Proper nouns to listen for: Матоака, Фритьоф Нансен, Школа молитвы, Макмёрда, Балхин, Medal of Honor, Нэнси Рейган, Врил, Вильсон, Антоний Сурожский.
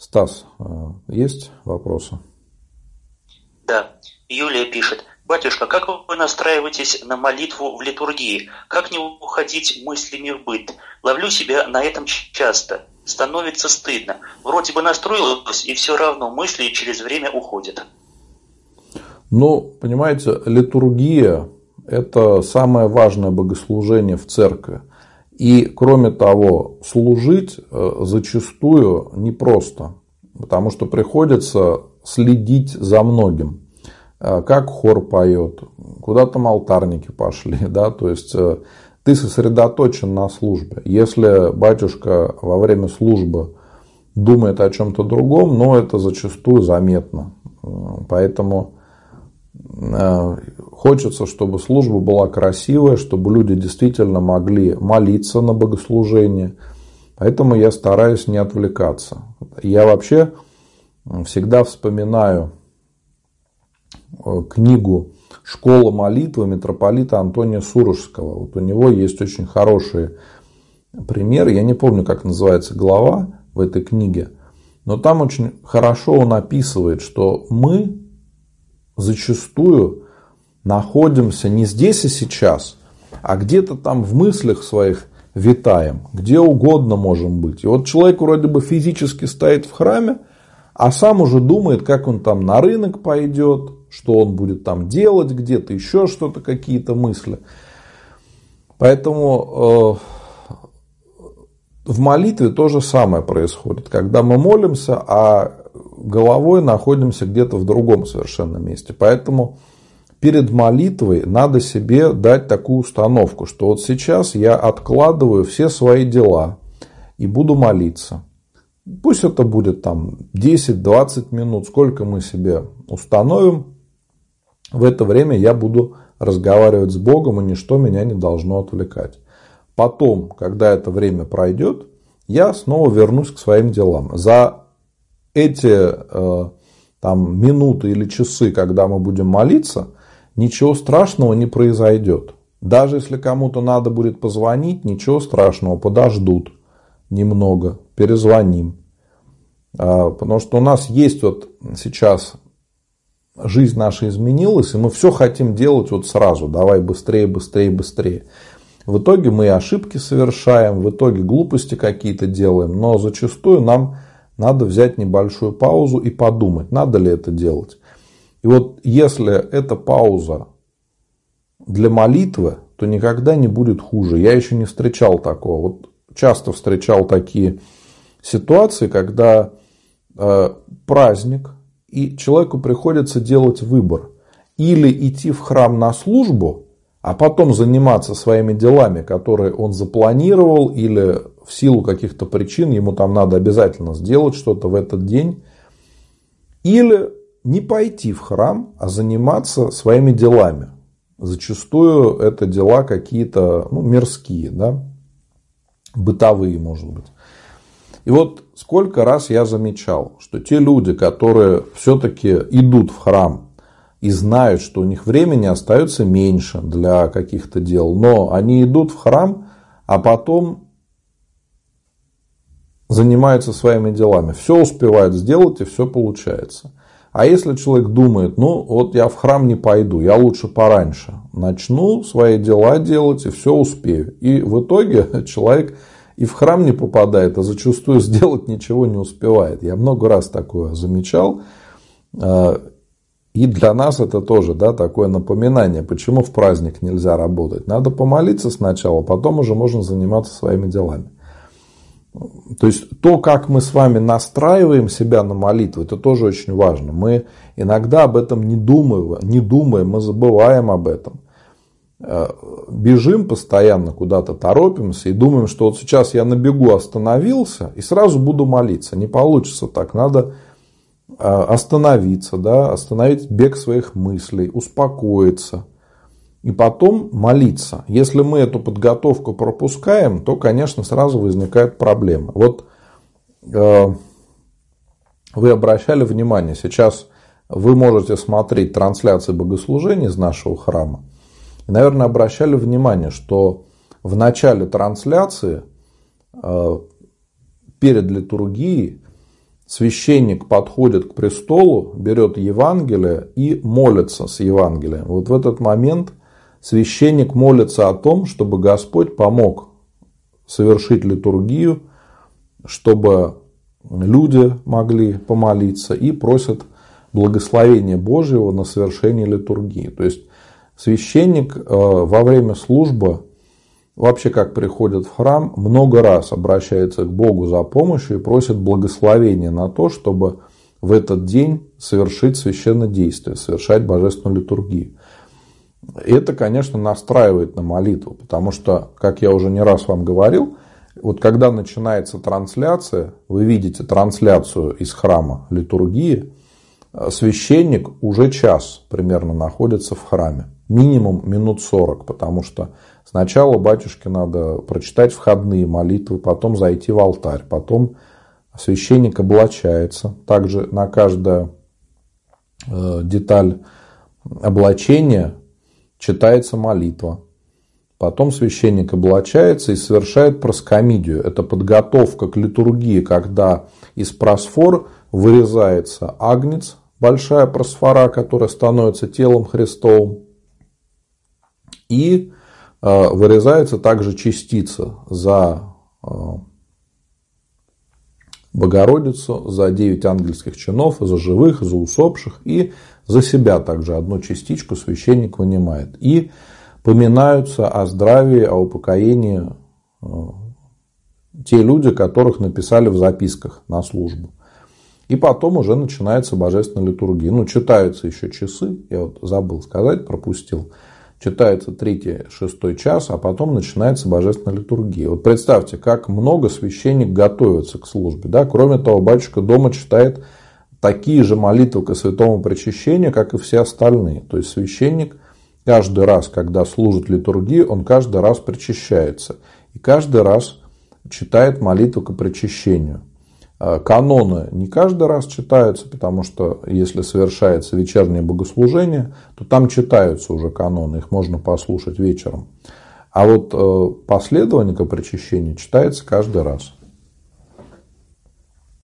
Стас, есть вопросы? Да. Юлия пишет. Батюшка, как вы настраиваетесь на молитву в литургии? Как не уходить мыслями в быт? Ловлю себя на этом часто. Становится стыдно. Вроде бы настроилась, и все равно мысли через время уходят. Ну, понимаете, литургия – это самое важное богослужение в церкви. И, кроме того, служить зачастую непросто, потому что приходится следить за многим. Как хор поет, куда там алтарники пошли, да, то есть ты сосредоточен на службе. Если батюшка во время службы думает о чем-то другом, но это зачастую заметно. Поэтому хочется, чтобы служба была красивая, чтобы люди действительно могли молиться на богослужении. Поэтому я стараюсь не отвлекаться. Я вообще всегда вспоминаю книгу «Школа молитвы» митрополита Антония Сурожского. Вот у него есть очень хороший пример. Я не помню, как называется глава в этой книге, но там очень хорошо он описывает, что мы зачастую находимся не здесь и сейчас, а где-то там в мыслях своих витаем, где угодно можем быть. И вот человек вроде бы физически стоит в храме, а сам уже думает, как он там на рынок пойдет, что он будет там делать, где-то еще что-то, какие-то мысли. Поэтому в молитве то же самое происходит, когда мы молимся, а головой находимся где-то в другом совершенно месте. Поэтому перед молитвой надо себе дать такую установку, что вот сейчас я откладываю все свои дела и буду молиться. Пусть это будет там 10-20 минут, сколько мы себе установим. В это время я буду разговаривать с Богом, и ничто меня не должно отвлекать. Потом, когда это время пройдет, я снова вернусь к своим делам. За эти там минуты или часы, когда мы будем молиться, ничего страшного не произойдет. Даже если кому-то надо будет позвонить, ничего страшного, подождут немного, перезвоним. Потому что у нас есть вот сейчас, жизнь наша изменилась, и мы все хотим делать вот сразу. Давай быстрее, быстрее, быстрее. В итоге мы ошибки совершаем, в итоге глупости какие-то делаем, но зачастую нам надо взять небольшую паузу и подумать, надо ли это делать. И вот если эта пауза для молитвы, то никогда не будет хуже. Я еще не встречал такого. Вот часто встречал такие ситуации, когда праздник, и человеку приходится делать выбор. Или идти в храм на службу, а потом заниматься своими делами, которые он запланировал, или в силу каких-то причин ему там надо обязательно сделать что-то в этот день. Или не пойти в храм, а заниматься своими делами. Зачастую это дела какие-то мирские, да? Бытовые, может быть. И вот сколько раз я замечал, что те люди, которые все-таки идут в храм, и знают, что у них времени остается меньше для каких-то дел. Но они идут в храм, а потом занимаются своими делами. Все успевают сделать, и все получается. А если человек думает, вот я в храм не пойду, я лучше пораньше начну свои дела делать, и все успею. И в итоге человек и в храм не попадает, а зачастую сделать ничего не успевает. Я много раз такое замечал. И для нас это тоже, да, такое напоминание, почему в праздник нельзя работать. Надо помолиться сначала, потом уже можно заниматься своими делами. То есть то, как мы с вами настраиваем себя на молитву, это тоже очень важно. Мы иногда об этом не думаем, мы забываем об этом. Бежим постоянно куда-то, торопимся и думаем, что вот сейчас я на бегу остановился и сразу буду молиться. Не получится так, надо остановиться, да, остановить бег своих мыслей, успокоиться и потом молиться. Если мы эту подготовку пропускаем, то, конечно, сразу возникают проблемы. Вот вы обращали внимание, сейчас вы можете смотреть трансляции богослужений из нашего храма. И, наверное, обращали внимание, что в начале трансляции перед литургией священник подходит к престолу, берет Евангелие и молится с Евангелием. Вот в этот момент священник молится о том, чтобы Господь помог совершить литургию, чтобы люди могли помолиться, и просят благословения Божьего на совершение литургии. То есть священник во время службы, вообще как приходит в храм, много раз обращается к Богу за помощью и просит благословения на то, чтобы в этот день совершить священное действие, совершать божественную литургию. И это, конечно, настраивает на молитву, потому что, как я уже не раз вам говорил, вот когда начинается трансляция, вы видите трансляцию из храма литургии, священник уже час примерно находится в храме. Минимум минут 40, потому что сначала батюшке надо прочитать входные молитвы, потом зайти в алтарь, потом священник облачается. Также на каждую деталь облачения читается молитва. Потом священник облачается и совершает проскомидию. Это подготовка к литургии, когда из просфор вырезается агнец, большая просфора, которая становится телом Христовым. И вырезается также частица за Богородицу, за 9 ангельских чинов, за живых, за усопших. И за себя также одну частичку священник вынимает. И поминаются о здравии, о упокоении те люди, которых написали в записках на службу. И потом уже начинается божественная литургия. Ну, читаются еще часы, я вот забыл сказать, пропустил. Читается 3-6 час, а потом начинается божественная литургия. Вот представьте, как много священник готовится к службе. Да? Кроме того, батюшка дома читает такие же молитвы ко святому причащению, как и все остальные. То есть священник каждый раз, когда служит литургию, он каждый раз причащается. И каждый раз читает молитву ко причащению. Каноны не каждый раз читаются, потому что если совершается вечернее богослужение, то там читаются уже каноны, их можно послушать вечером. А вот последование ко причащению читается каждый раз.